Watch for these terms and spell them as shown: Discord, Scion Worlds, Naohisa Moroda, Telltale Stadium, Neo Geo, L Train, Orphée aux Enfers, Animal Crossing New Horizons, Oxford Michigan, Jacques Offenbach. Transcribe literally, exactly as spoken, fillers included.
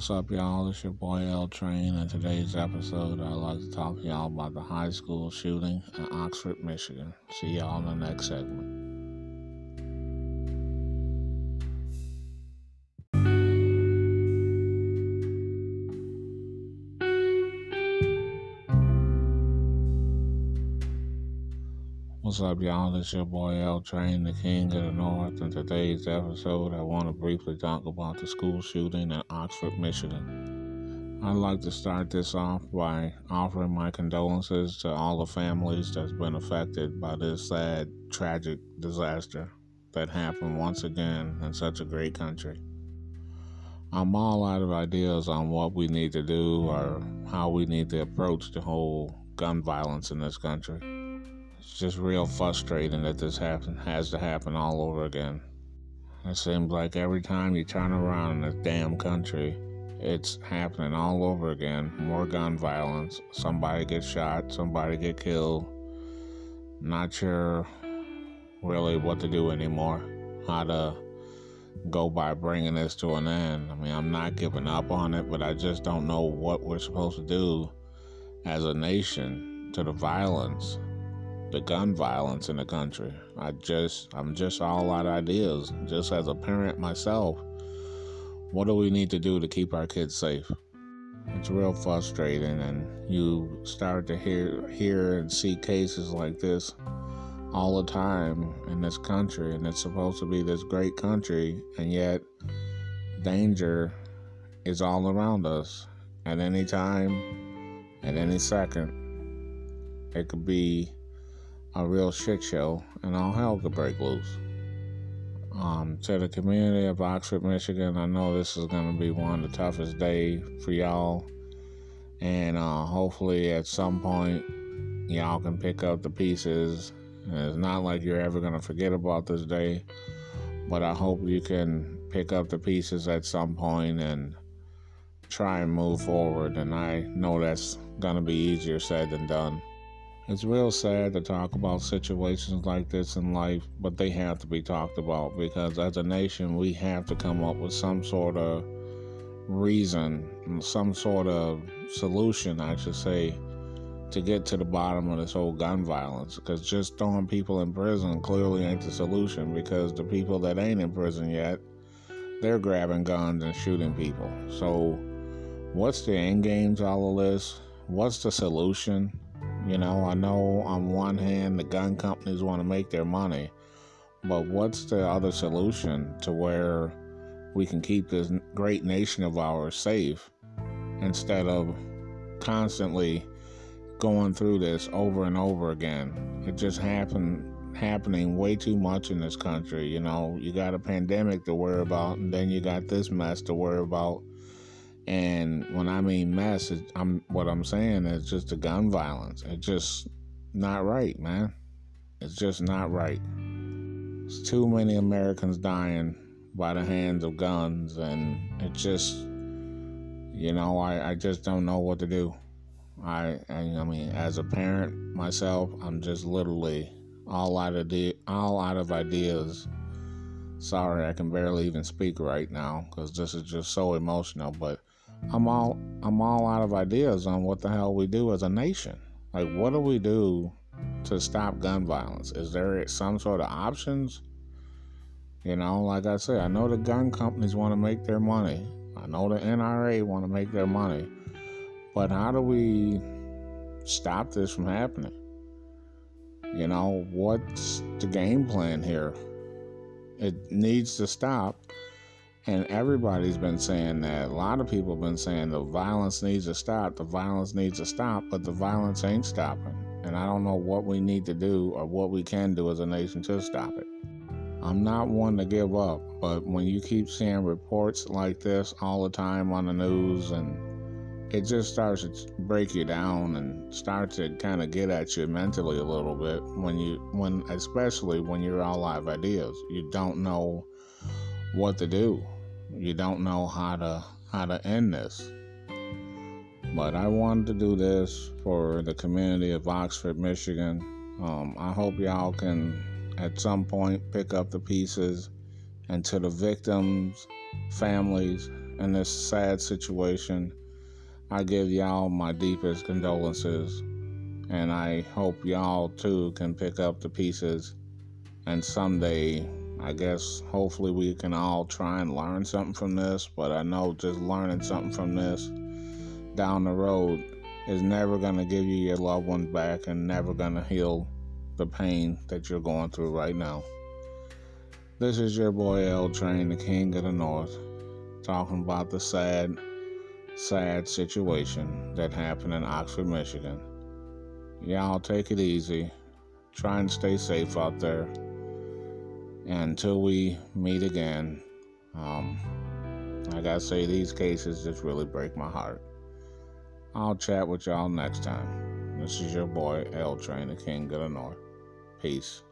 What's up, y'all? It's your boy L Train. In today's episode, I'd like to talk to y'all about the high school shooting in Oxford, Michigan. See y'all in the next segment. What's up, y'all? It's your boy L Train, the King of the North. In today's episode, I want to briefly talk about the school shooting in Oxford, Michigan. I'd like to start this off by offering my condolences to all the families that's been affected by this sad, tragic disaster that happened once again in such a great country. I'm all out of ideas on what we need to do or how we need to approach the whole gun violence in this country. It's just real frustrating that this happen, has to happen all over again. It seems like every time you turn around in this damn country, it's happening all over again. More gun violence. Somebody gets shot. Somebody gets killed. Not sure really what to do anymore. How to go by bringing this to an end. I mean, I'm not giving up on it, but I just don't know what we're supposed to do as a nation to the violence. The gun violence in the country. I just, I'm just all out of ideas. Just as a parent myself, what do we need to do to keep our kids safe? It's real frustrating, and you start to hear, hear and see cases like this all the time in this country, and it's supposed to be this great country, and yet danger is all around us at any time, at any second. It could be a real shit show, and all hell could break loose. Um, to the community of Oxford, Michigan, I know this is going to be one of the toughest days for y'all, and uh, hopefully at some point y'all can pick up the pieces. And it's not like you're ever going to forget about this day, but I hope you can pick up the pieces at some point and try and move forward, and I know that's going to be easier said than done. It's real sad to talk about situations like this in life, but they have to be talked about because as a nation, we have to come up with some sort of reason, some sort of solution, I should say, to get to the bottom of this whole gun violence, because just throwing people in prison clearly ain't the solution, because the people that ain't in prison yet, they're grabbing guns and shooting people. So what's the end game to all of this? What's the solution? You know, I know on one hand the gun companies want to make their money, but what's the other solution to where we can keep this great nation of ours safe instead of constantly going through this over and over again? It just happened, happening way too much in this country. You know, you got a pandemic to worry about, and then you got this mess to worry about. And when I mean mess, I'm, what I'm saying is just the gun violence. It's just not right, man. It's just not right. It's too many Americans dying by the hands of guns, and it just, you know, I, I just don't know what to do. I, I I mean, as a parent myself, I'm just literally all out of de- all out of ideas. Sorry, I can barely even speak right now because this is just so emotional, but I'm all I'm all out of ideas on what the hell we do as a nation. Like, what do we do to stop gun violence? Is there some sort of options? You know, like I said, I know the gun companies want to make their money. I know the N R A want to make their money. But how do we stop this from happening? You know, what's the game plan here? It needs to stop. And everybody's been saying that. A lot of people have been saying the violence needs to stop, the violence needs to stop, but the violence ain't stopping. And I don't know what we need to do or what we can do as a nation to stop it. I'm not one to give up, but when you keep seeing reports like this all the time on the news, and it just starts to break you down and starts to kind of get at you mentally a little bit, when you, when especially when you're all out of ideas. You don't know what to do. You don't know how to how to end this. But I wanted to do this for the community of Oxford, Michigan. Um, I hope y'all can at some point pick up the pieces, and to the victims, families, in this sad situation, I give y'all my deepest condolences, and I hope y'all too can pick up the pieces, and someday, I guess, hopefully we can all try and learn something from this, but I know just learning something from this down the road is never going to give you your loved ones back and never going to heal the pain that you're going through right now. This is your boy L Train, the King of the North, talking about the sad, sad situation that happened in Oxford, Michigan. Y'all take it easy. Try and stay safe out there. And until we meet again, um, like I say, these cases just really break my heart. I'll chat with y'all next time. This is your boy L Train, the King of the North. Peace.